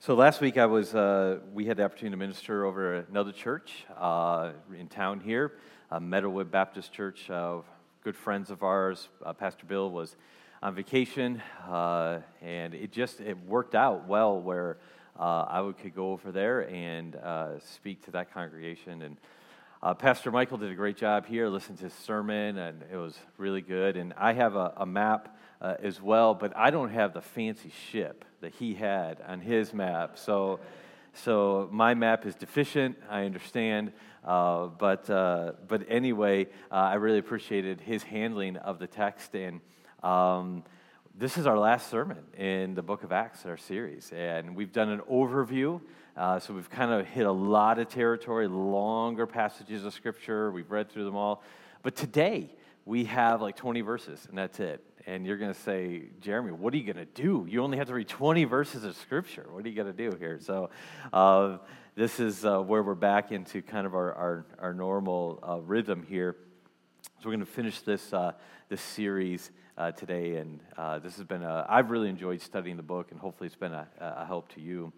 So last week we had the opportunity to minister over at another church in town here, Meadowwood Baptist Church. Good friends of ours, Pastor Bill was on vacation, and it worked out well where I could go over there and speak to that congregation. And Pastor Michael did a great job here. Listened to his sermon, and it was really good. And I have a map as well, but I don't have the fancy ship that he had on his map. So my map is deficient, I understand. But anyway, I really appreciated his handling of the text. And this is our last sermon in the book of Acts, our series. And we've done an overview. So we've kind of hit a lot of territory, longer passages of Scripture. We've read through them all. But today, we have like 20 verses, and that's it. And you're going to say, Jeremy, what are you going to do? You only have to read 20 verses of Scripture. What are you going to do here? So this is where we're back into kind of our normal rhythm here. So we're going to finish this series today. And this has been I've really enjoyed studying the book, and hopefully it's been a help to you.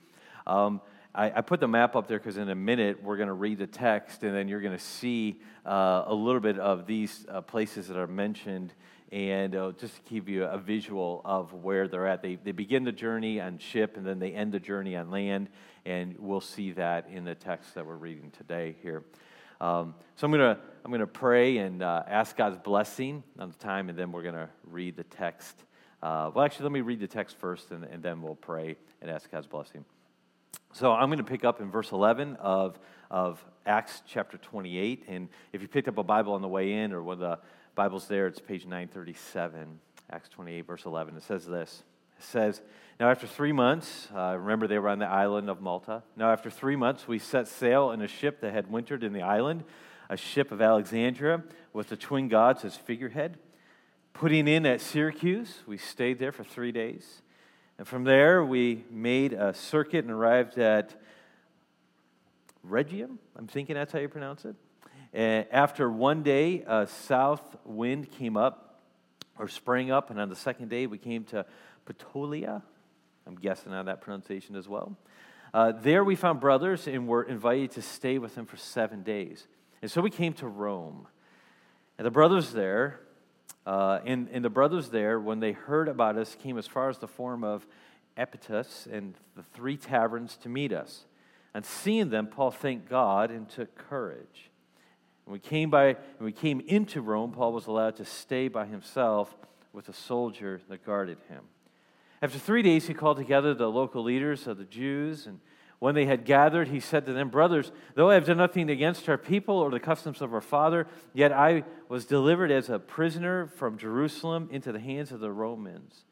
I put the map up there because in a minute we're going to read the text, and then you're going to see a little bit of these places that are mentioned, and just to give you a visual of where they're at. They begin the journey on ship, and then they end the journey on land, and we'll see that in the text that we're reading today here. So I'm gonna pray and ask God's blessing on the time, and then we're going to read the text. Let me read the text first, and then we'll pray and ask God's blessing. So I'm going to pick up in verse 11 of Acts chapter 28, and if you picked up a Bible on the way in or one of the Bible's there, it's page 937, Acts 28, verse 11. It says this. It says, now after 3 months, remember they were on the island of Malta. Now after 3 months, we set sail in a ship that had wintered in the island, a ship of Alexandria with the twin gods as figurehead. Putting in at Syracuse, we stayed there for 3 days. And from there, we made a circuit and arrived at Regium. I'm thinking that's how you pronounce it. And after 1 day, a south wind came up, or sprang up, and on the second day, we came to Petolia. I'm guessing on that pronunciation as well. There we found brothers and were invited to stay with them for 7 days. And so we came to Rome. And the brothers there, when they heard about us, came as far as the Forum of Epitus and the Three Taverns to meet us. And seeing them, Paul thanked God and took courage. When we came into Rome, Paul was allowed to stay by himself with a soldier that guarded him. After 3 days, he called together the local leaders of the Jews, and when they had gathered, he said to them, brothers, though I have done nothing against our people or the customs of our father, yet I was delivered as a prisoner from Jerusalem into the hands of the Romans.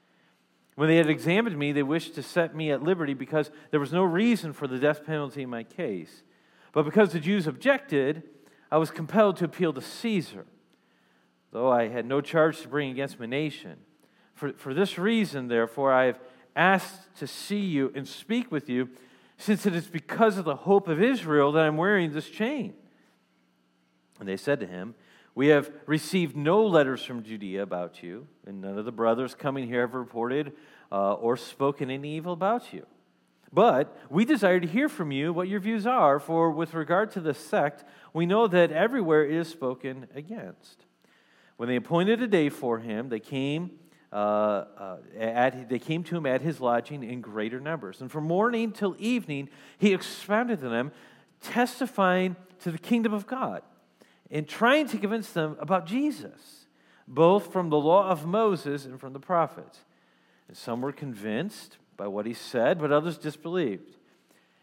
When they had examined me, they wished to set me at liberty because there was no reason for the death penalty in my case. But because the Jews objected, I was compelled to appeal to Caesar, though I had no charge to bring against my nation. For this reason, therefore, I have asked to see you and speak with you, since it is because of the hope of Israel that I'm wearing this chain. And they said to him, we have received no letters from Judea about you, and none of the brothers coming here have reported or spoken any evil about you. But we desire to hear from you what your views are, for with regard to the sect, we know that everywhere it is spoken against. When they appointed a day for him, they came to him at his lodging in greater numbers. And from morning till evening, he expounded to them, testifying to the kingdom of God and trying to convince them about Jesus, both from the law of Moses and from the prophets. And some were convinced by what he said, but others disbelieved.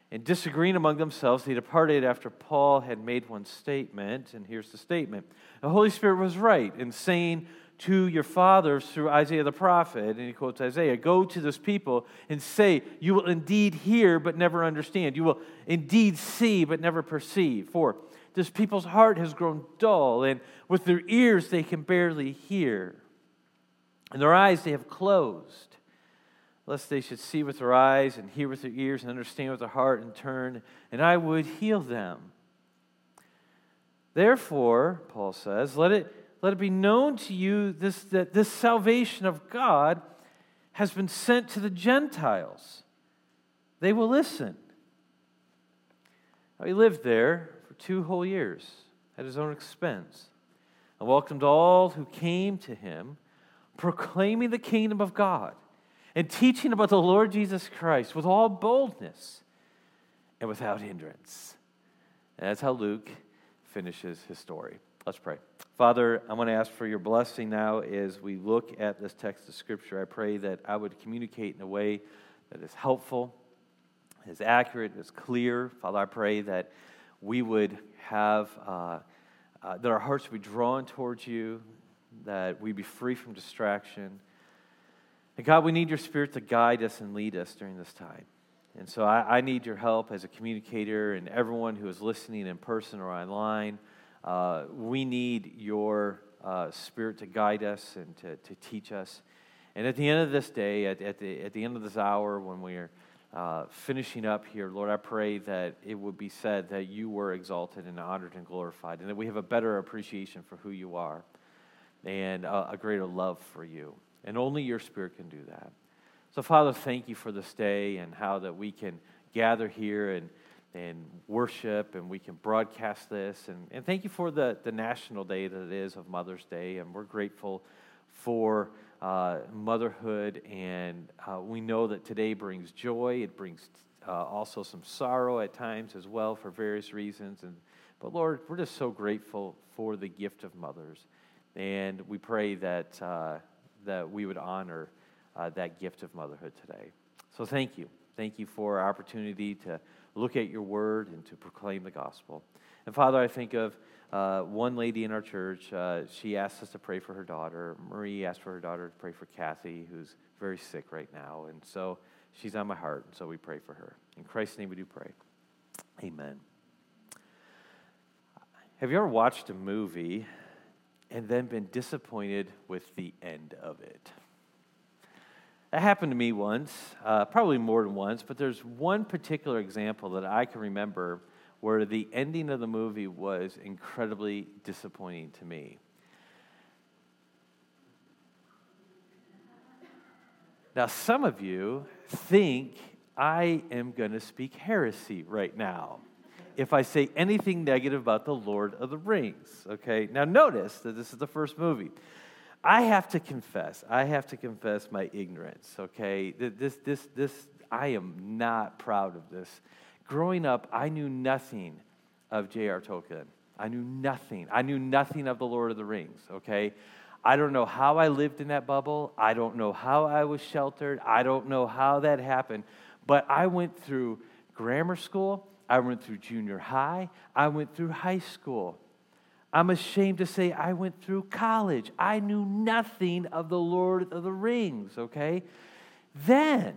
And disagreeing among themselves, they departed after Paul had made one statement, and here's the statement. The Holy Spirit was right in saying to your fathers through Isaiah the prophet, and he quotes Isaiah, go to this people and say, you will indeed hear but never understand. You will indeed see but never perceive. For this people's heart has grown dull, and with their ears they can barely hear. And their eyes they have closed, lest they should see with their eyes and hear with their ears and understand with their heart and turn, and I would heal them. Therefore, Paul says, let it be known to you that this salvation of God has been sent to the Gentiles, they will listen. Now, he lived there for 2 whole years at his own expense and welcomed all who came to him, proclaiming the kingdom of God and teaching about the Lord Jesus Christ with all boldness and without hindrance. And that's how Luke finishes his story. Let's pray. Father, I'm going to ask for your blessing now as we look at this text of Scripture. I pray that I would communicate in a way that is helpful, is accurate, is clear. Father, I pray that we would have, that our hearts would be drawn towards you, that we'd be free from distraction. And God, we need your Spirit to guide us and lead us during this time. And so I need your help as a communicator and everyone who is listening in person or online. We need your Spirit to guide us and to teach us. And at the end of this day, at the end of this hour, when we are finishing up here, Lord, I pray that it would be said that you were exalted and honored and glorified, and that we have a better appreciation for who you are and a greater love for you. And only your Spirit can do that. So, Father, thank you for this day and how that we can gather here and worship, and we can broadcast this. And thank you for the national day that it is of Mother's Day. And we're grateful for motherhood. And we know that today brings joy. It brings also some sorrow at times as well for various reasons. But, Lord, we're just so grateful for the gift of mothers. And we pray that that we would honor that gift of motherhood today. So thank you. Thank you for our opportunity to look at your word and to proclaim the gospel. And Father, I think of one lady in our church. She asked us to pray for her daughter. Marie asked for her daughter to pray for Kathy, who's very sick right now. And so she's on my heart, and so we pray for her. In Christ's name we do pray. Amen. Have you ever watched a movie and then been disappointed with the end of it? That happened to me once, probably more than once, but there's one particular example that I can remember where the ending of the movie was incredibly disappointing to me. Now, some of you think I am going to speak heresy right now if I say anything negative about The Lord of the Rings, okay? Now, notice that this is the first movie. I have to confess my ignorance, okay? I am not proud of this. Growing up, I knew nothing of J.R. Tolkien. I knew nothing of The Lord of the Rings, okay? I don't know how I lived in that bubble. I don't know how I was sheltered. I don't know how that happened. But I went through grammar school. I went through junior high. I went through high school. I'm ashamed to say I went through college. I knew nothing of The Lord of the Rings, okay? Then,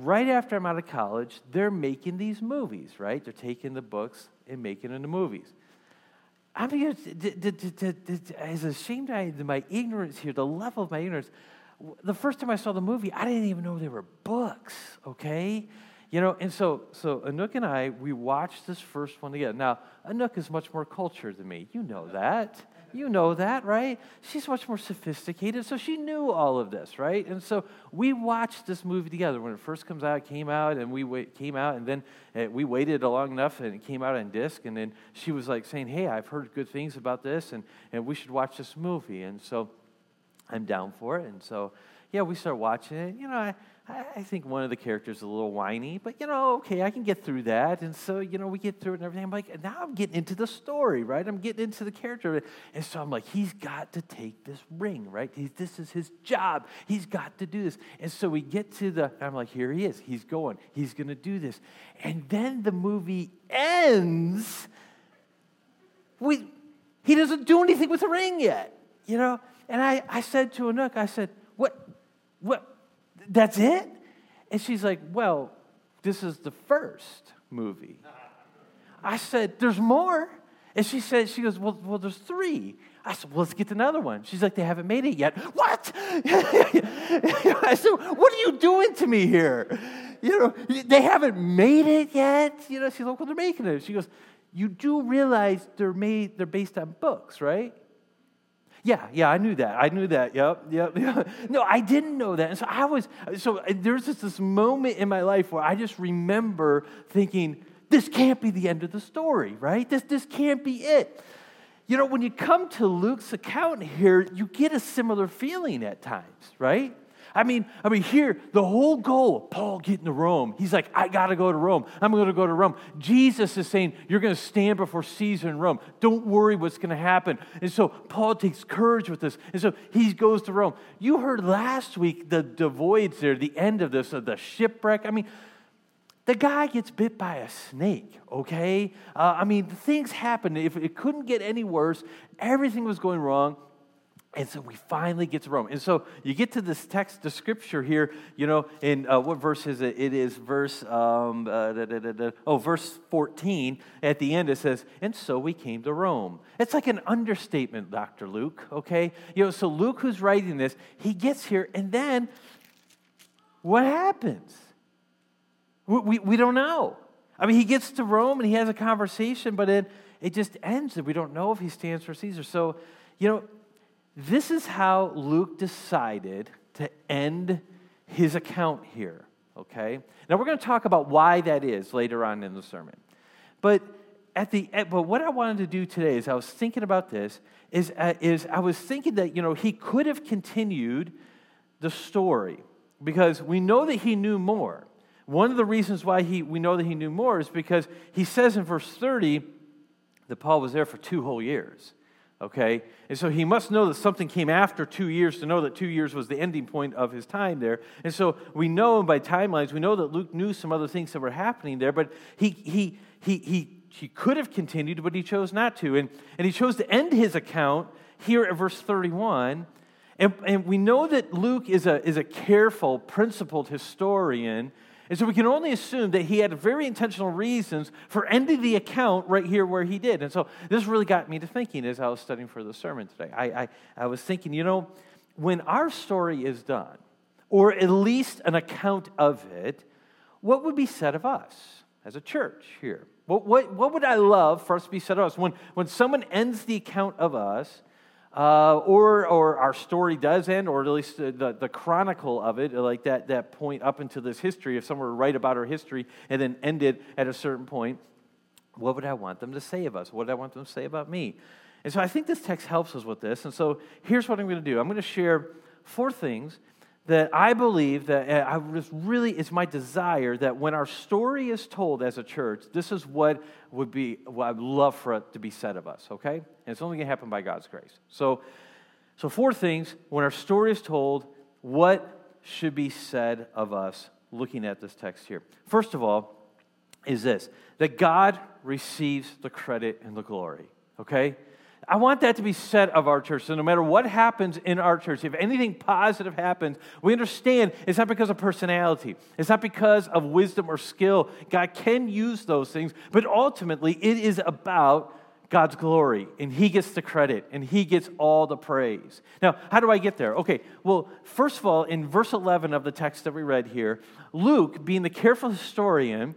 right after I'm out of college, they're making these movies, right? They're taking the books and making them into movies. I'm as ashamed of my ignorance here, the level of my ignorance. The first time I saw the movie, I didn't even know there were books, okay? You know, and so Anouk and I, we watched this first one together. Now, Anouk is much more cultured than me. You know that, right? She's much more sophisticated, so she knew all of this, right? And so we watched this movie together. When it first comes out, it came out, and we waited long enough, and it came out on disc, and then she was like saying, hey, I've heard good things about this, and we should watch this movie. And so I'm down for it, and so, yeah, we start watching it. You know, I think one of the characters is a little whiny, but, you know, okay, I can get through that. And so, you know, we get through it and everything. I'm like, now I'm getting into the story, right? I'm getting into the character. And so I'm like, he's got to take this ring, right? This is his job. He's got to do this. And so we get to I'm like, here he is. He's going. He's going to do this. And then the movie ends. He doesn't do anything with the ring yet, you know? And I said to Anouk, I said, what? That's it? And she's like, well, this is the first movie. I said, there's more? And she goes, well, there's 3. I said, well, let's get another one. She's like, they haven't made it yet. What? I said, what are you doing to me here? You know, they haven't made it yet. You know, she's like, well, they're making it. She goes, you do realize they're based on books, right? Yeah, I knew that. Yep. No, I didn't know that. And so there's just this moment in my life where I just remember thinking, this can't be the end of the story, right? This can't be it. You know, when you come to Luke's account here, you get a similar feeling at times, right? I mean, here, the whole goal of Paul getting to Rome, he's like, I got to go to Rome. I'm going to go to Rome. Jesus is saying, you're going to stand before Caesar in Rome. Don't worry what's going to happen. And so Paul takes courage with this. And so he goes to Rome. You heard last week the voids there, the end of this, the shipwreck. I mean, the guy gets bit by a snake, okay? Things happened. If it couldn't get any worse, everything was going wrong. And so we finally get to Rome. And so you get to this text, the scripture here, you know, in what verse is it? It is verse 14. At the end it says, and so we came to Rome. It's like an understatement, Dr. Luke, okay? You know, so Luke, who's writing this, he gets here, and then what happens? We don't know. I mean, he gets to Rome, and he has a conversation, but it just ends, and we don't know if he stands for Caesar. So, you know, this is how Luke decided to end his account here, okay? Now, we're going to talk about why that is later on in the sermon. But what I wanted to do today is I was thinking about this, is I was thinking that, you know, he could have continued the story because we know that he knew more. One of the reasons why we know that he knew more is because he says in verse 30 that Paul was there for 2 whole years. Okay, and so he must know that something came after 2 years to know that 2 years was the ending point of his time there. And so we know, and by timelines, we know that Luke knew some other things that were happening there, but he could have continued, but he chose not to. And he chose to end his account here at verse 31. And we know that Luke is a careful, principled historian. And so we can only assume that he had very intentional reasons for ending the account right here where he did. And so this really got me to thinking as I was studying for the sermon today. I was thinking, you know, when our story is done, or at least an account of it, what would be said of us as a church here? What would I love for us to be said of us? When someone ends the account of us, or our story does end, or at least the chronicle of it, like that point up into this history, if someone were to write about our history and then end it at a certain point, what would I want them to say of us? What would I want them to say about me? And so I think this text helps us with this. And so here's what I'm going to do. I'm going to share 4 things that I believe that I just really is my desire that when our story is told as a church, this is what I'd love for it to be said of us, okay? And it's only going to happen by God's grace. So 4 things, when our story is told, what should be said of us looking at this text here? First of all is this, that God receives the credit and the glory, okay? I want that to be said of our church. So no matter what happens in our church, if anything positive happens, we understand it's not because of personality. It's not because of wisdom or skill. God can use those things, but ultimately it is about God's glory, and he gets the credit, and he gets all the praise. Now, how do I get there? Okay, well, first of all, in verse 11 of the text that we read here, Luke, being the careful historian,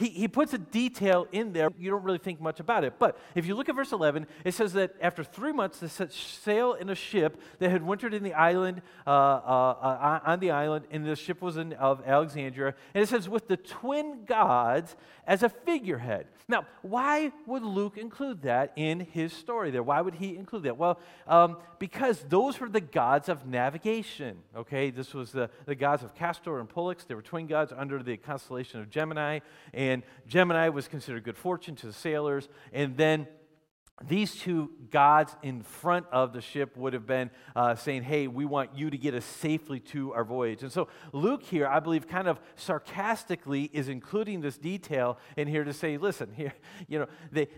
he puts a detail in there. You don't really think much about it. But if you look at verse 11, it says that after 3 months, they set sail in a ship that had wintered in the island, on the island, and the ship was of Alexandria. And it says, with the twin gods as a figurehead. Now, why would Luke include that in his story there? Why would he include that? Well, because those were the gods of navigation, okay? This was the gods of Castor and Pollux. They were twin gods under the constellation of Gemini. And Gemini was considered good fortune to the sailors. And then these 2 gods in front of the ship would have been saying, hey, we want you to get us safely to our voyage. And so Luke here, I believe, kind of sarcastically is including this detail in here to say, listen, here, you know,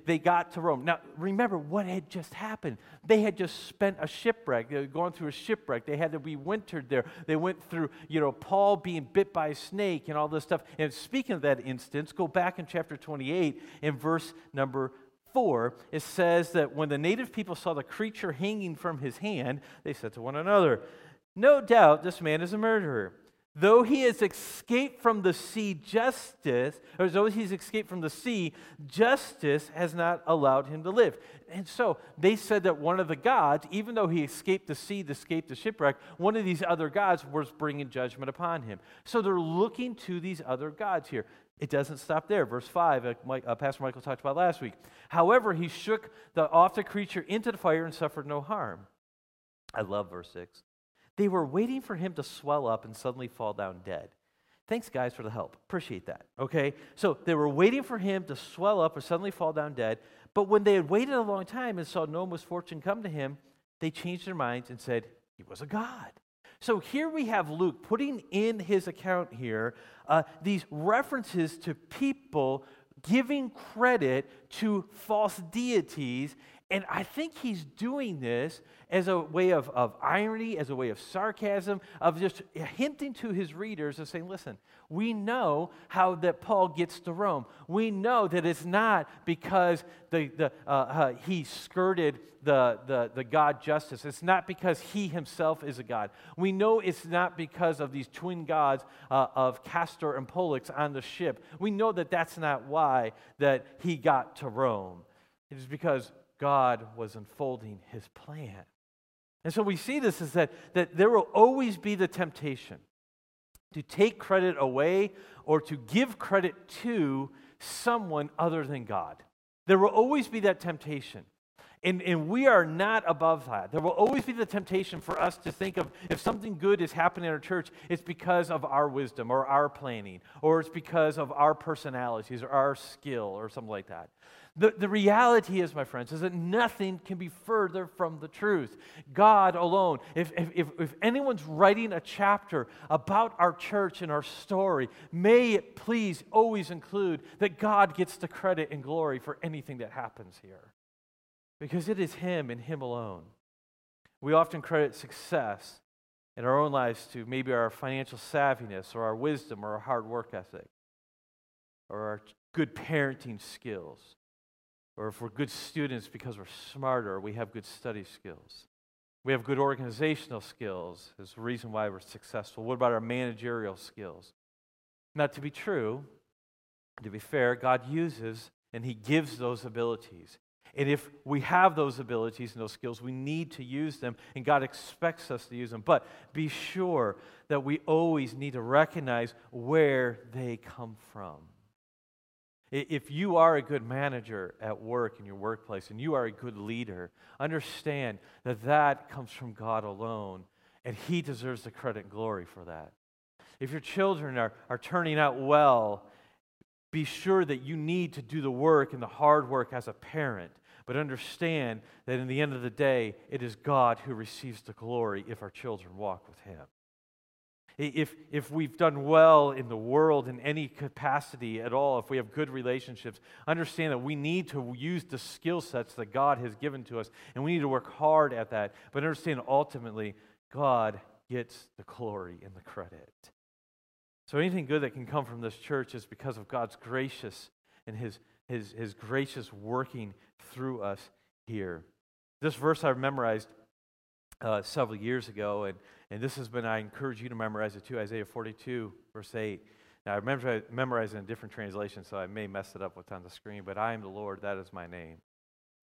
they got to Rome. Now, remember what had just happened. They had just spent a shipwreck. They were going through a shipwreck. They had to be wintered there. They went through, you know, Paul being bit by a snake and all this stuff. And speaking of that instance, go back in chapter 28 in verse number 4, it says that when the native people saw the creature hanging from his hand, they said to one another, no doubt this man is a murderer, Though he has escaped from the sea, justice has not allowed him to live. And so they said that one of the gods, even though he escaped the sea, escaped the shipwreck, one of these other gods was bringing judgment upon him. So they're looking to these other gods here. It doesn't stop there. Verse 5, Pastor Michael talked about last week. However, he shook off the creature into the fire and suffered no harm. I love verse 6. They were waiting for him to swell up and suddenly fall down dead. Thanks, guys, for the help. Appreciate that, okay? So they were waiting for him to swell up or suddenly fall down dead. But when they had waited a long time and saw no misfortune come to him, they changed their minds and said, he was a god. So here we have Luke putting in his account here these references to people giving credit to false deities. And I think he's doing this as a way of irony, as a way of sarcasm, of just hinting to his readers and saying, listen, we know how that Paul gets to Rome. We know that it's not because he skirted the God justice. It's not because he himself is a god. We know it's not because of these twin gods of Castor and Pollux on the ship. We know that that's not why that he got to Rome. It is because God was unfolding his plan. And so we see this is that there will always be the temptation to take credit away or to give credit to someone other than God. There will always be that temptation. And we are not above that. There will always be the temptation for us to think of if something good is happening in our church, it's because of our wisdom or our planning, or it's because of our personalities or our skill or something like that. The reality is, my friends, is that nothing can be further from the truth. God alone. If anyone's writing a chapter about our church and our story, may it please always include that God gets the credit and glory for anything that happens here. Because it is Him and Him alone. We often credit success in our own lives to maybe our financial savviness or our wisdom or our hard work ethic or our good parenting skills. Or if we're good students because we're smarter, we have good study skills. We have good organizational skills is the reason why we're successful. What about our managerial skills? Not to be true, to be fair, God uses and He gives those abilities. And if we have those abilities and those skills, we need to use them, and God expects us to use them. But be sure that we always need to recognize where they come from. If you are a good manager at work in your workplace and you are a good leader, understand that that comes from God alone, and He deserves the credit and glory for that. If your children are turning out well, be sure that you need to do the work and the hard work as a parent, but understand that in the end of the day, it is God who receives the glory if our children walk with Him. If we've done well in the world in any capacity at all, if we have good relationships, understand that we need to use the skill sets that God has given to us, and we need to work hard at that. But understand, ultimately, God gets the glory and the credit. So anything good that can come from this church is because of God's gracious and His gracious working through us here. This verse I memorized several years ago, and this has been, I encourage you to memorize it too, Isaiah 42, verse 8. Now, I remember memorizing in a different translation, so I may mess it up what's on the screen, but I am the Lord, that is my name.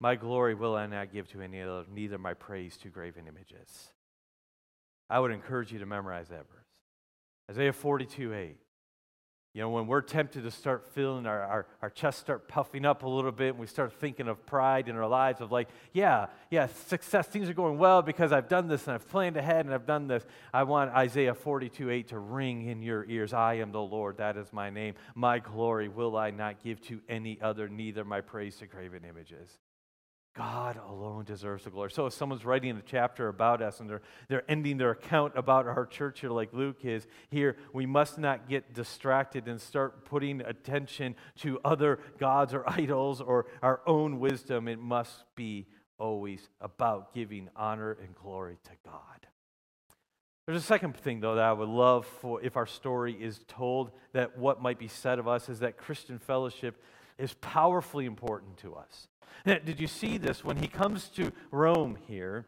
My glory will I not give to any other, neither my praise to graven images. I would encourage you to memorize that verse. Isaiah 42:8. You know, when we're tempted to start feeling our chest start puffing up a little bit, and we start thinking of pride in our lives of like, yeah, success, things are going well because I've done this and I've planned ahead and I've done this. I want Isaiah 42:8 to ring in your ears. I am the Lord, that is my name. My glory will I not give to any other, neither my praise to graven images. God alone deserves the glory. So if someone's writing a chapter about us and they're ending their account about our church here like Luke is here, we must not get distracted and start putting attention to other gods or idols or our own wisdom. It must be always about giving honor and glory to God. There's a second thing, though, that I would love for if our story is told, that what might be said of us is that Christian fellowship is powerfully important to us. Now, did you see this when he comes to Rome here?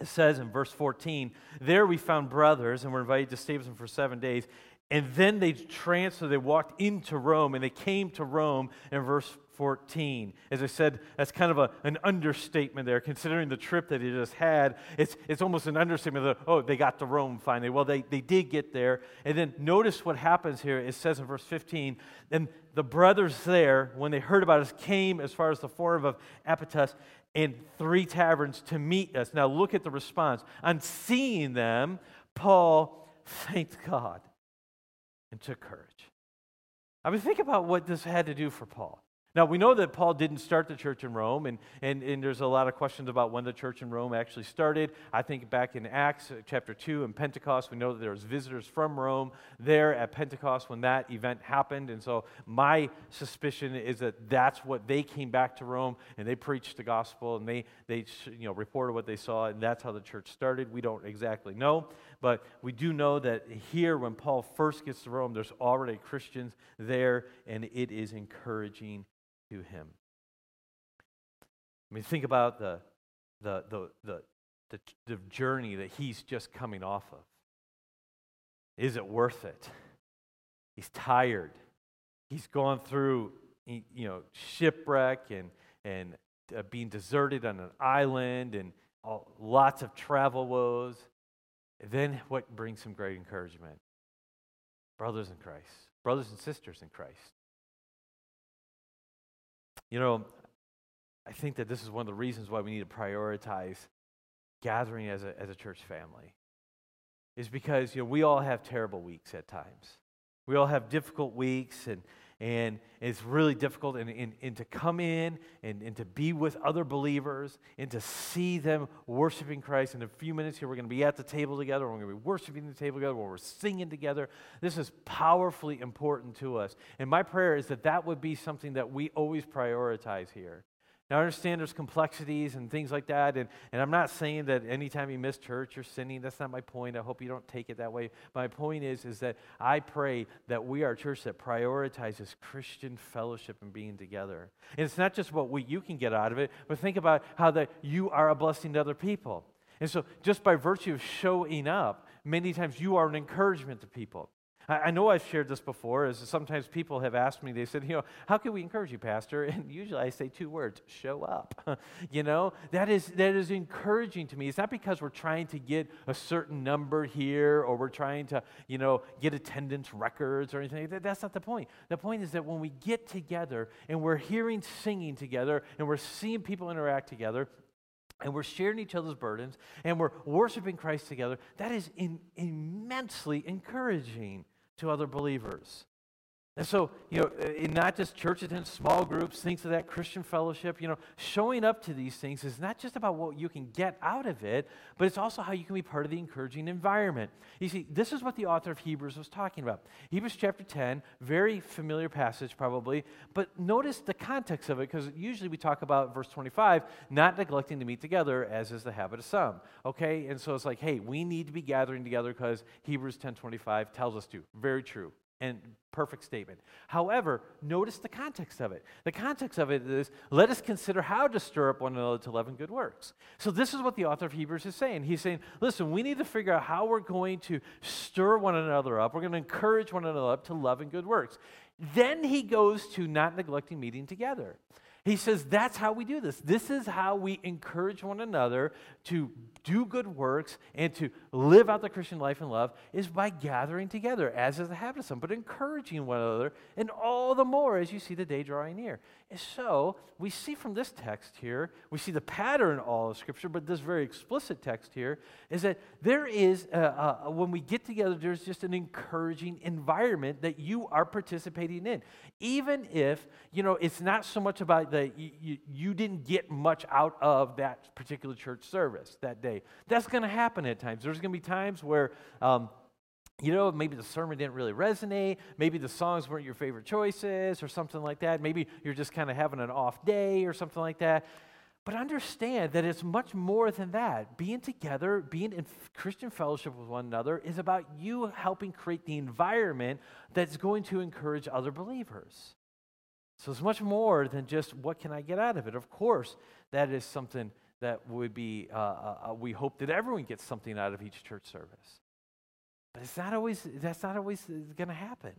It says in verse 14, there we found brothers and were invited to stay with them for 7 days. And then they transferred, they walked into Rome, and they came to Rome in verse 14. As I said, that's kind of an understatement there, considering the trip that they just had. It's almost an understatement that, oh, they got to Rome finally. Well, they did get there. And then notice what happens here. It says in verse 15, and the brothers there, when they heard about us, came as far as the Forum of Epitus and Three Taverns to meet us. Now look at the response. On seeing them, Paul thanked God and took courage. I mean, think about what this had to do for Paul. Now, we know that Paul didn't start the church in Rome, and there's a lot of questions about when the church in Rome actually started. I think back in Acts chapter 2 and Pentecost, we know that there was visitors from Rome there at Pentecost when that event happened, and so my suspicion is that that's what they came back to Rome, and they preached the gospel, and they reported what they saw, and that's how the church started. We don't exactly know, but we do know that here when Paul first gets to Rome, there's already Christians there, and it is encouraging to him. I mean, think about the journey that he's just coming off of. Is it worth it? He's tired. He's gone through, shipwreck and being deserted on an island and lots of travel woes. And then what brings him great encouragement? Brothers in Christ, brothers and sisters in Christ. I think that this is one of the reasons why we need to prioritize gathering as a church family. Is because, we all have terrible weeks at times. We all have difficult weeks, and it's really difficult, and to come in and to be with other believers and to see them worshiping Christ. In a few minutes here, we're going to be at the table together. We're going to be worshiping the table together. We're singing together. This is powerfully important to us. And my prayer is that would be something that we always prioritize here. Now, I understand there's complexities and things like that, and I'm not saying that anytime you miss church, you're sinning. That's not my point. I hope you don't take it that way. My point is that I pray that we are a church that prioritizes Christian fellowship and being together. And it's not just what you can get out of it, but think about how that you are a blessing to other people. And so just by virtue of showing up, many times you are an encouragement to people. I know I've shared this before, is sometimes people have asked me, they said, how can we encourage you, Pastor? And usually I say two words, show up. That is encouraging to me. It's not because we're trying to get a certain number here or we're trying to, get attendance records or anything. That's not the point. The point is that when we get together and we're hearing singing together and we're seeing people interact together, and we're sharing each other's burdens, and we're worshiping Christ together, that is immensely encouraging to other believers. And so, in not just church attendance, small groups, things of that, Christian fellowship, showing up to these things is not just about what you can get out of it, but it's also how you can be part of the encouraging environment. You see, this is what the author of Hebrews was talking about. Hebrews chapter 10, very familiar passage probably, but notice the context of it, because usually we talk about verse 25, not neglecting to meet together, as is the habit of some, okay? And so it's like, hey, we need to be gathering together because Hebrews 10:25 tells us to. Very true. And perfect statement. However, notice the context of it. The context of it is, let us consider how to stir up one another to love and good works. So this is what the author of Hebrews is saying. He's saying, listen, we need to figure out how we're going to stir one another up. We're going to encourage one another up to love and good works. Then he goes to not neglecting meeting together. He says, that's how we do this. This is how we encourage one another to do good works and to live out the Christian life in love, is by gathering together, as is the habit of some, but encouraging one another, and all the more as you see the day drawing near. And so we see from this text here, we see the pattern all of Scripture, but this very explicit text here is that there is, when we get together, there's just an encouraging environment that you are participating in. Even if, it's not so much about that you didn't get much out of that particular church service that day. That's going to happen at times. There's going to be times where, maybe the sermon didn't really resonate. Maybe the songs weren't your favorite choices or something like that. Maybe you're just kind of having an off day or something like that. But understand that it's much more than that. Being together, being in Christian fellowship with one another is about you helping create the environment that's going to encourage other believers. So it's much more than just what can I get out of it. Of course, that is something that would be, we hope that everyone gets something out of each church service. But it's not always, that's not always going to happen,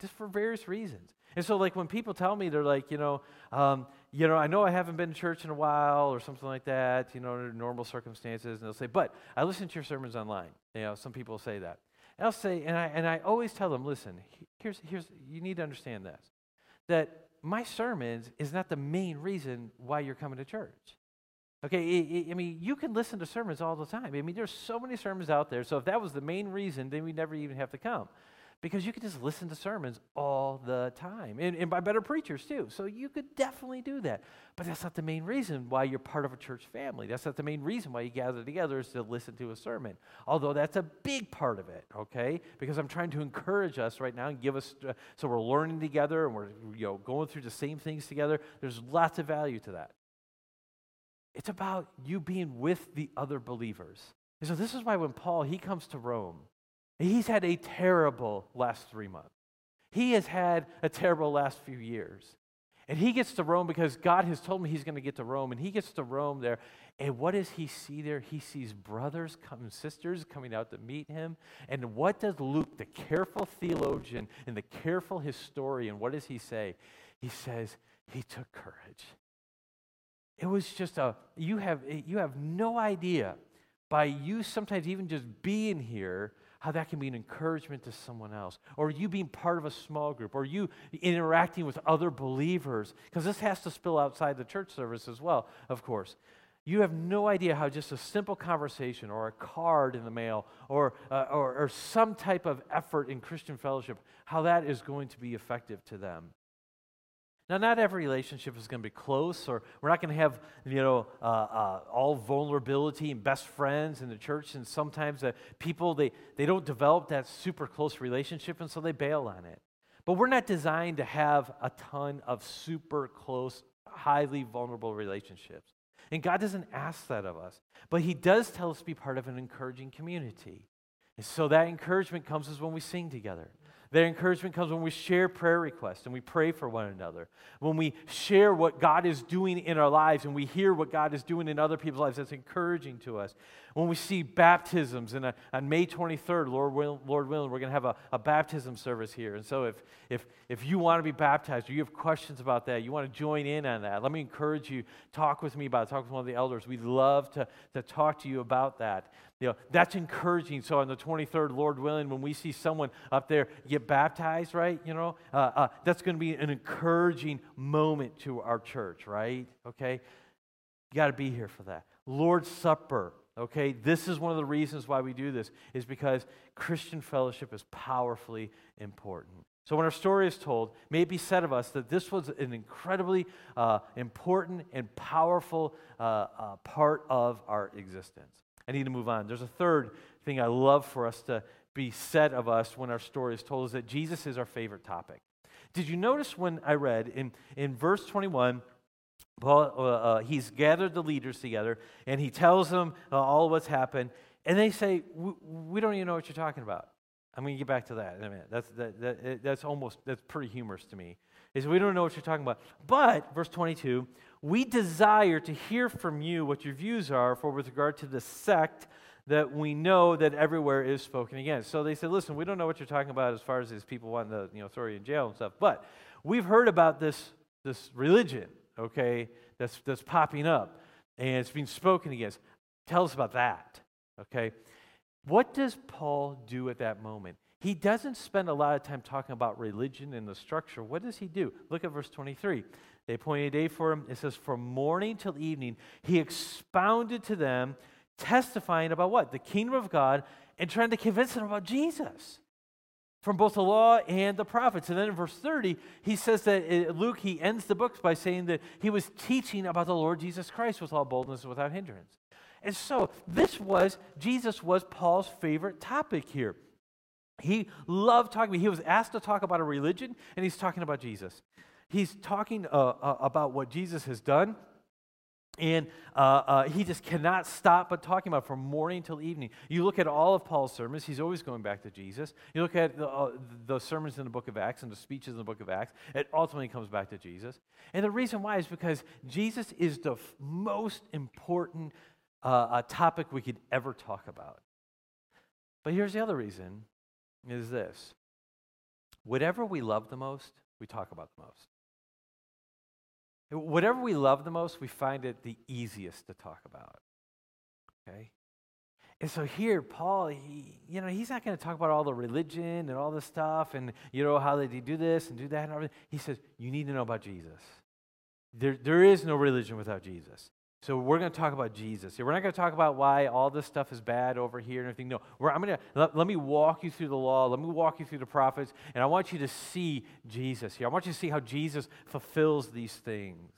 just for various reasons. And so, like, when people tell me, they're like, I know I haven't been to church in a while or something like that, under normal circumstances. And they'll say, but I listen to your sermons online. Some people say that. And I'll say, and I always tell them, listen, here's you need to understand this, that my sermons is not the main reason why you're coming to church. Okay, I mean, you can listen to sermons all the time. I mean, there's so many sermons out there. So if that was the main reason, then we'd never even have to come, because you can just listen to sermons all the time, and by better preachers too. So you could definitely do that. But that's not the main reason why you're part of a church family. That's not the main reason why you gather together, is to listen to a sermon, although that's a big part of it, okay? Because I'm trying to encourage us right now and give us, so we're learning together and we're going through the same things together. There's lots of value to that. It's about you being with the other believers. And so this is why when Paul, he comes to Rome, he's had a terrible last 3 months. He has had a terrible last few years. And he gets to Rome because God has told him he's going to get to Rome. And he gets to Rome there. And what does he see there? He sees brothers and sisters coming out to meet him. And what does Luke, the careful theologian and the careful historian, what does he say? He says, he took courage. It was just you have no idea, by you sometimes even just being here, how that can be an encouragement to someone else, or you being part of a small group, or you interacting with other believers, because this has to spill outside the church service as well, of course. You have no idea how just a simple conversation or a card in the mail or some type of effort in Christian fellowship, how that is going to be effective to them. Now, not every relationship is going to be close, or we're not going to have, all vulnerability and best friends in the church. And sometimes people, they don't develop that super close relationship, and so they bail on it. But we're not designed to have a ton of super close, highly vulnerable relationships. And God doesn't ask that of us. But He does tell us to be part of an encouraging community. And so that encouragement comes is when we sing together. Their encouragement comes when we share prayer requests and we pray for one another. When we share what God is doing in our lives and we hear what God is doing in other people's lives, that's encouraging to us. When we see baptisms, and on May 23rd, Lord willing, we're going to have a baptism service here. And so if you want to be baptized, or you have questions about that, you want to join in on that, let me encourage you, talk with me about it, talk with one of the elders. We'd love to talk to you about that. That's encouraging. So on the 23rd, Lord willing, when we see someone up there get baptized, right, that's going to be an encouraging moment to our church, right? Okay? You got to be here for that. Lord's Supper, okay? This is one of the reasons why we do this, is because Christian fellowship is powerfully important. So when our story is told, may it be said of us that this was an incredibly important and powerful part of our existence. I need to move on. There's a third thing I love for us to be said of us when our story is told, is that Jesus is our favorite topic. Did you notice when I read in verse 21, Paul, he's gathered the leaders together, and he tells them all of what's happened, and they say, we don't even know what you're talking about. I'm going to get back to that in a minute. That's pretty humorous to me. Is we don't know what you're talking about. But, verse 22, we desire to hear from you what your views are, for with regard to the sect that we know that everywhere is spoken against. So they said, listen, we don't know what you're talking about as far as these people wanting to throw you in jail and stuff, but we've heard about this religion, okay, that's popping up, and it's being spoken against. Tell us about that, okay? What does Paul do at that moment? He doesn't spend a lot of time talking about religion and the structure. What does he do? Look at verse 23. They appointed a day for him. It says, from morning till evening, he expounded to them, testifying about what? The kingdom of God, and trying to convince them about Jesus from both the law and the prophets. And then in verse 30, he says that Luke, he ends the book by saying that he was teaching about the Lord Jesus Christ with all boldness and without hindrance. And so Jesus was Paul's favorite topic here. He loved talking. He was asked to talk about a religion, and he's talking about Jesus. He's talking about what Jesus has done, And he just cannot stop but talking about it from morning till evening. You look at all of Paul's sermons, he's always going back to Jesus. You look at the sermons in the book of Acts and the speeches in the book of Acts, it ultimately comes back to Jesus. And the reason why is because Jesus is the most important topic we could ever talk about. But here's the other reason, is this. Whatever we love the most, we talk about the most. Whatever we love the most, we find it the easiest to talk about, okay? And so here, Paul, he's not going to talk about all the religion and all this stuff and, how they do this and do that and everything. He says, you need to know about Jesus. There is no religion without Jesus. So we're going to talk about Jesus. We're not going to talk about why all this stuff is bad over here and everything. No, let me walk you through the law. Let me walk you through the prophets, and I want you to see Jesus here. I want you to see how Jesus fulfills these things.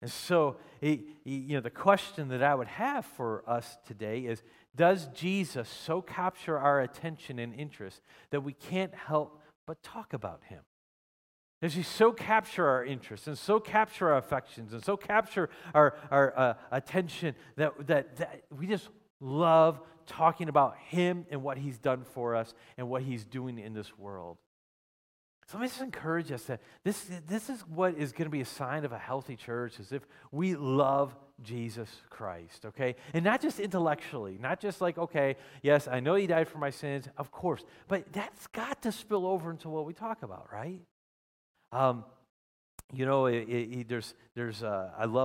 And so, the question that I would have for us today is: does Jesus so capture our attention and interest that we can't help but talk about him? Does he so capture our interests and so capture our affections and so capture our attention that we just love talking about him and what he's done for us and what he's doing in this world? So let me just encourage us that this is what is going to be a sign of a healthy church, is if we love Jesus Christ, okay? And not just intellectually, not just like, okay, yes, I know he died for my sins, of course, but that's got to spill over into what we talk about, right? I love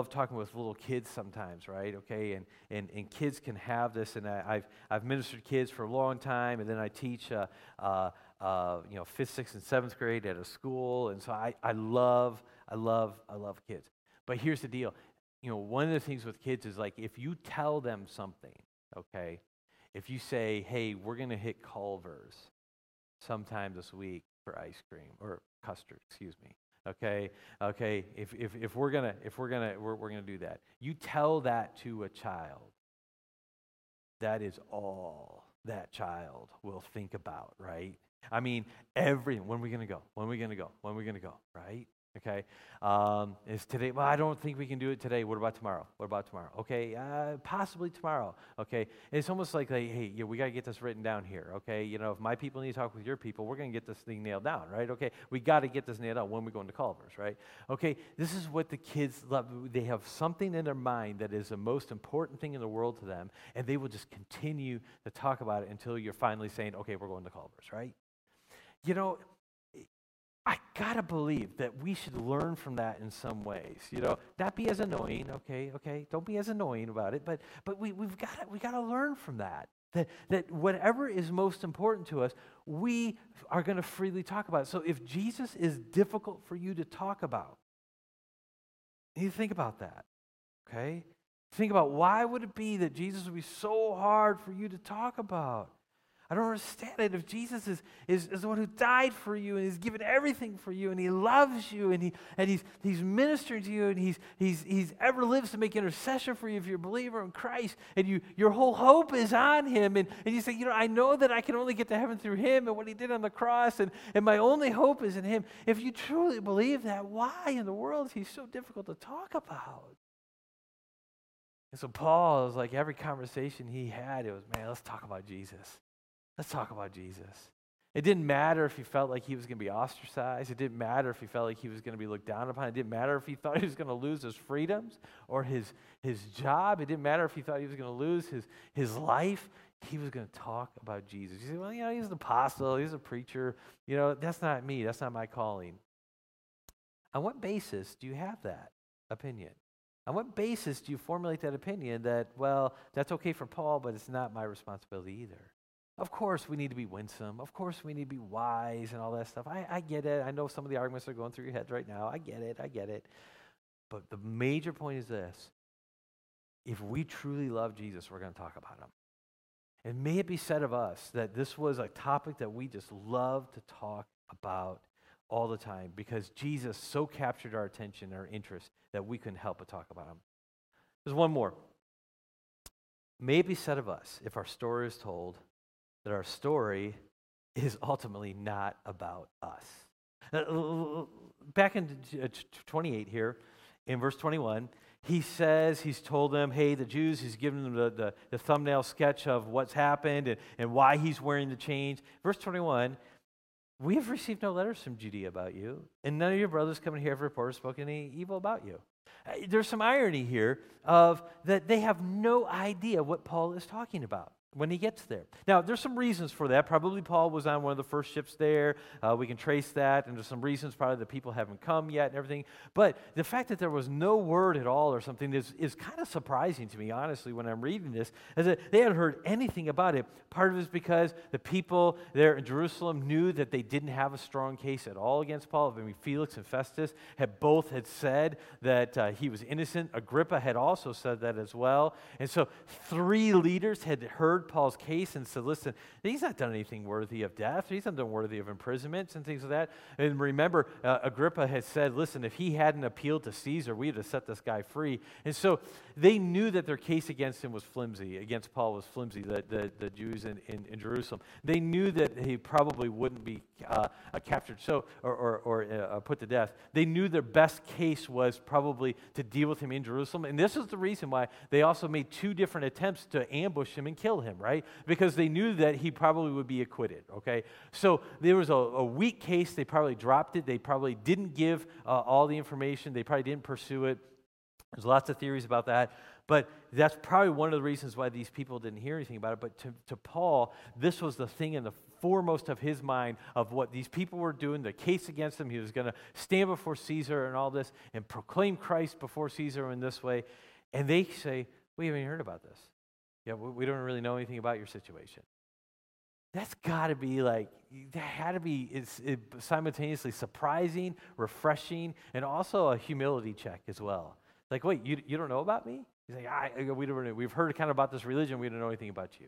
talking with little kids sometimes, right? Okay, and kids can have this, and I've ministered kids for a long time, and then I teach, 5th, 6th, and 7th grade at a school, and so I love kids. But here's the deal, one of the things with kids is like, if you tell them something, okay, if you say, hey, we're going to hit Culver's sometime this week for ice cream, or custard, excuse me. Okay. If we're gonna do that. You tell that to a child. That is all that child will think about, right? I mean, when are we gonna go? Right? Okay. Is today? Well, I don't think we can do it today. What about tomorrow? Okay. Possibly tomorrow. Okay. It's almost like hey, we got to get this written down here. Okay. If my people need to talk with your people, we're going to get this thing nailed down, right? Okay. We got to get this nailed down when we go into Culver's, right? Okay. This is what the kids love. They have something in their mind that is the most important thing in the world to them, and they will just continue to talk about it until you're finally saying, okay, we're going to Culver's, right? I gotta believe that we should learn from that in some ways. Not be as annoying, okay. Don't be as annoying about it, but we've gotta learn from that. That whatever is most important to us, we are gonna freely talk about it. So if Jesus is difficult for you to talk about, you think about that, okay? Think about why would it be that Jesus would be so hard for you to talk about? I don't understand it. If Jesus is the one who died for you and he's given everything for you and he loves you and he's ministering to you and he's ever lives to make intercession for you if you're a believer in Christ and your whole hope is on him and you say, I know that I can only get to heaven through him and what he did on the cross and my only hope is in him. If you truly believe that, why in the world is he so difficult to talk about? And so Paul was like, every conversation he had, it was, man, let's talk about Jesus. Let's talk about Jesus. It didn't matter if he felt like he was going to be ostracized. It didn't matter if he felt like he was going to be looked down upon. It didn't matter if he thought he was going to lose his freedoms or his job. It didn't matter if he thought he was going to lose his life. He was going to talk about Jesus. You say, well, he's an apostle. He's a preacher. That's not me. That's not my calling. On what basis do you have that opinion? On what basis do you formulate that opinion that, well, that's okay for Paul, but it's not my responsibility either? Of course we need to be winsome. Of course we need to be wise and all that stuff. I get it. I know some of the arguments are going through your heads right now. I get it. But the major point is this. If we truly love Jesus, we're going to talk about him. And may it be said of us that this was a topic that we just love to talk about all the time because Jesus so captured our attention, our interest, that we couldn't help but talk about him. There's one more. May it be said of us, if our story is told, that our story is ultimately not about us. Back in 28 here, in verse 21, he says, he's told them, hey, the Jews, he's given them the thumbnail sketch of what's happened and why he's wearing the chains. Verse 21, we have received no letters from Judea about you, and none of your brothers coming here have reported spoken any evil about you. There's some irony here of that they have no idea what Paul is talking about when he gets there. Now, there's some reasons for that. Probably Paul was on one of the first ships there. We can trace that, and there's some reasons probably the people haven't come yet and everything. But the fact that there was no word at all or something is kind of surprising to me, honestly, when I'm reading this, is that they hadn't heard anything about it. Part of it is because the people there in Jerusalem knew that they didn't have a strong case at all against Paul. I mean, Felix and Festus had said that he was innocent. Agrippa had also said that as well. And so three leaders had heard Paul's case and said, listen, he's not done anything worthy of death. He's not done worthy of imprisonments and things like that. And remember, Agrippa had said, listen, if he hadn't appealed to Caesar, we would have set this guy free. And so they knew that their case against him was flimsy, against Paul was flimsy, the Jews in Jerusalem. They knew that he probably wouldn't be captured or put to death. They knew their best case was probably to deal with him in Jerusalem. And this is the reason why they also made two different attempts to ambush him and kill him. Right? Because they knew that he probably would be acquitted, okay? So there was a weak case. They probably dropped it. They probably didn't give all the information. They probably didn't pursue it. There's lots of theories about that. But that's probably one of the reasons why these people didn't hear anything about it. But to Paul, this was the thing in the foremost of his mind of what these people were doing, the case against them. He was going to stand before Caesar and all this and proclaim Christ before Caesar in this way. And they say, we haven't heard about this. Yeah, we don't really know anything about your situation. That's got to be simultaneously surprising, refreshing, and also a humility check as well. Like, wait, you don't know about me? He's like, we've heard kind of about this religion, we don't know anything about you.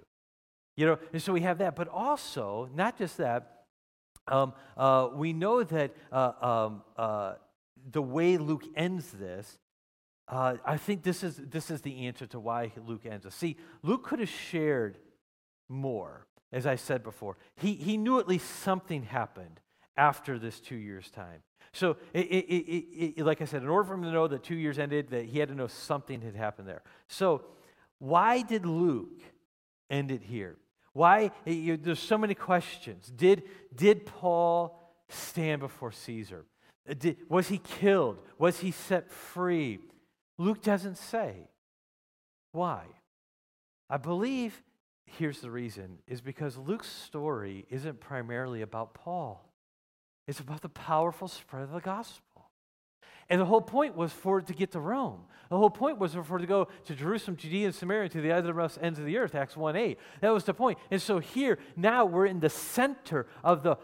You know, and so we have that, but also not just that. We know that the way Luke ends this. I think this is the answer to why Luke ends us. See, Luke could have shared more, as I said before. He knew at least something happened after this 2 years' time. So, like I said, in order for him to know that 2 years ended, that he had to know something had happened there. So, why did Luke end it here? Why? There's so many questions. Did Paul stand before Caesar? Was he killed? Was he set free? Luke doesn't say why. I believe here's the reason, is because Luke's story isn't primarily about Paul. It's about the powerful spread of the gospel. And the whole point was for it to get to Rome. The whole point was for it to go to Jerusalem, Judea, and Samaria, to the uttermost ends of the earth, Acts 1:8. That was the point. And so here, now we're in the center of the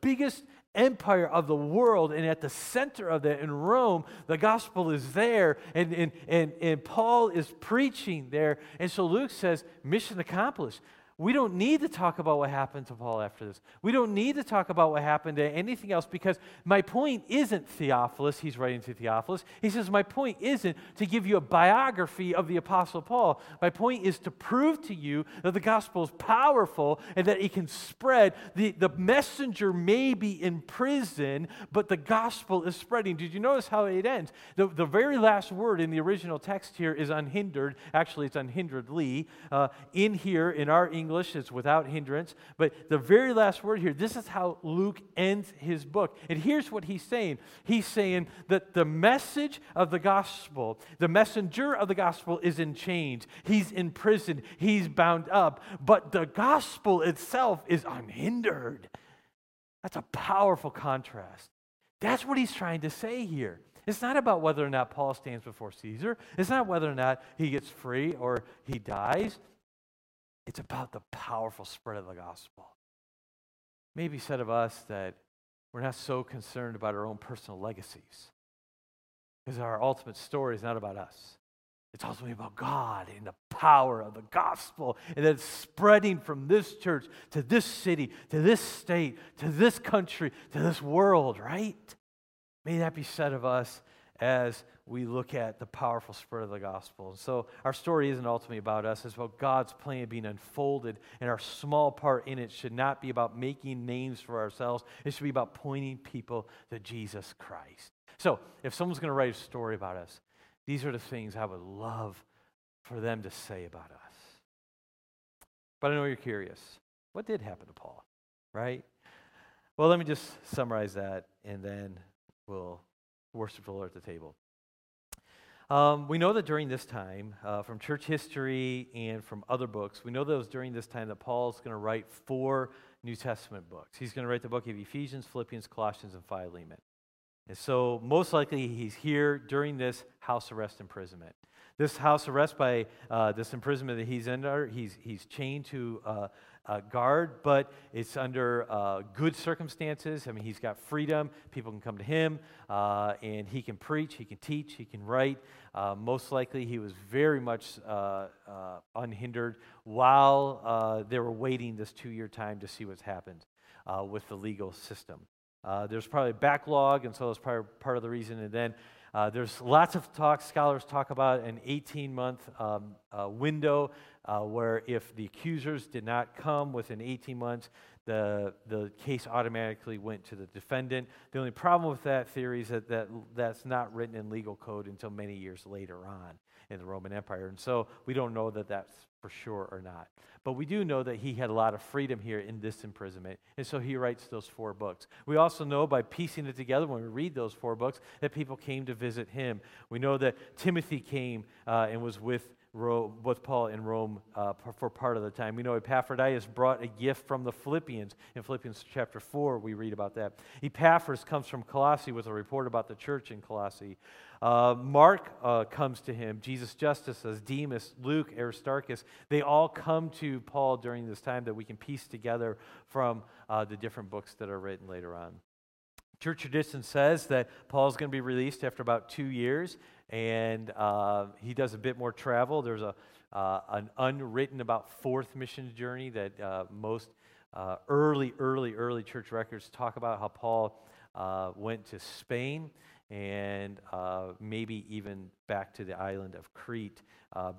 biggest empire of the world, and at the center of that in Rome, the gospel is there, and Paul is preaching there. And so Luke says, mission accomplished. We don't need to talk about what happened to Paul after this. We don't need to talk about what happened to anything else, because my point isn't Theophilus. He's writing to Theophilus. He says, my point isn't to give you a biography of the Apostle Paul. My point is to prove to you that the gospel is powerful and that it can spread. The messenger may be in prison, but the gospel is spreading. Did you notice how it ends? The very last word in the original text here is unhindered. Actually, it's unhinderedly. In here, in our English, it's without hindrance, but the very last word here, this is how Luke ends his book. And here's what he's saying. He's saying that the message of the gospel, the messenger of the gospel is in chains. He's in prison. He's bound up, but the gospel itself is unhindered. That's a powerful contrast. That's what he's trying to say here. It's not about whether or not Paul stands before Caesar. It's not whether or not he gets free or he dies. It's about the powerful spread of the gospel. Maybe said of us that we're not so concerned about our own personal legacies, because our ultimate story is not about us. It's ultimately about God and the power of the gospel, and that it's spreading from this church to this city, to this state, to this country, to this world, right? May that be said of us as we look at the powerful spread of the gospel. And so our story isn't ultimately about us. It's about God's plan being unfolded, and our small part in it should not be about making names for ourselves. It should be about pointing people to Jesus Christ. So if someone's going to write a story about us, these are the things I would love for them to say about us. But I know you're curious. What did happen to Paul, right? Well, let me just summarize that, and then we'll worship the Lord at the table. We know that during this time, from church history and from other books, we know that it was during this time that Paul's going to write 4 New Testament books. He's going to write the book of Ephesians, Philippians, Colossians, and Philemon. And so most likely he's here during this house arrest imprisonment. This house arrest by this imprisonment that he's under, he's chained to a guard, but it's under good circumstances. I mean, he's got freedom. People can come to him, and he can preach, he can teach, he can write. Most likely he was very much unhindered while they were waiting this 2-year time to see what's happened with the legal system. There's probably a backlog, and so that's probably part of the reason. And then there's lots of scholars talk about an 18-month window where if the accusers did not come within 18 months, the case automatically went to the defendant. The only problem with that theory is that's not written in legal code until many years later on in the Roman Empire. And so we don't know that that's for sure or not. But we do know that he had a lot of freedom here in this imprisonment, and so he writes those 4 books. We also know by piecing it together when we read those 4 books that people came to visit him. We know that Timothy came and was with Paul in Rome for part of the time. We know Epaphroditus brought a gift from the Philippians. In Philippians chapter 4, we read about that. Epaphras comes from Colossae with a report about the church in Colossae. Mark comes to him, Jesus Justus, Demas, Luke, Aristarchus. They all come to Paul during this time that we can piece together from the different books that are written later on. Church tradition says that Paul's going to be released after about 2 years, and he does a bit more travel. There's an unwritten about 4th missions journey that most early church records talk about, how Paul went to Spain, and maybe even back to the island of Crete,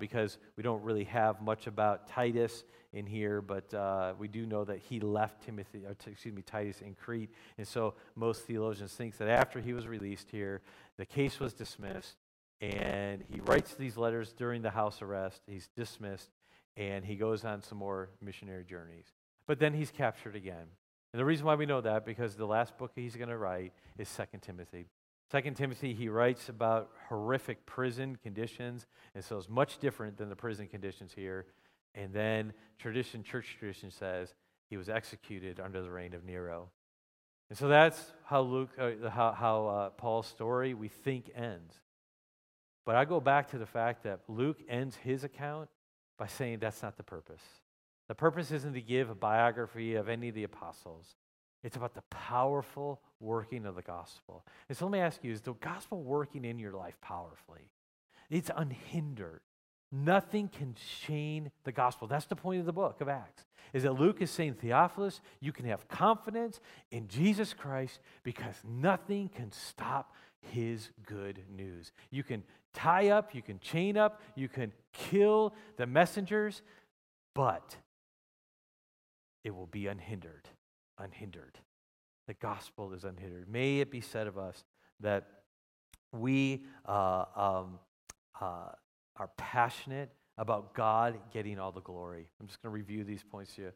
because we don't really have much about Titus in here, but we do know that he left Titus in Crete, and so most theologians think that after he was released here, the case was dismissed, and he writes these letters during the house arrest, he's dismissed, and he goes on some more missionary journeys. But then he's captured again. And the reason why we know that, because the last book he's going to write is 2 Timothy. 2 Timothy, he writes about horrific prison conditions, and so it's much different than the prison conditions here. And then church tradition says he was executed under the reign of Nero. And so that's how Paul's story, we think, ends. But I go back to the fact that Luke ends his account by saying that's not the purpose. The purpose isn't to give a biography of any of the apostles. It's about the powerful working of the gospel. And so let me ask you, is the gospel working in your life powerfully? It's unhindered. Nothing can chain the gospel. That's the point of the book of Acts, is that Luke is saying, Theophilus, you can have confidence in Jesus Christ because nothing can stop his good news. You can tie up, you can chain up, you can kill the messengers, but it will be unhindered. Unhindered. The gospel is unhindered. May it be said of us that we are passionate about God getting all the glory. I'm just going to review these points here.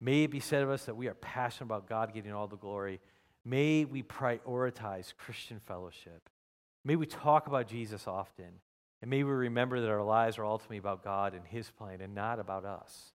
May it be said of us that we are passionate about God getting all the glory. May we prioritize Christian fellowship. May we talk about Jesus often. And may we remember that our lives are ultimately about God and his plan and not about us.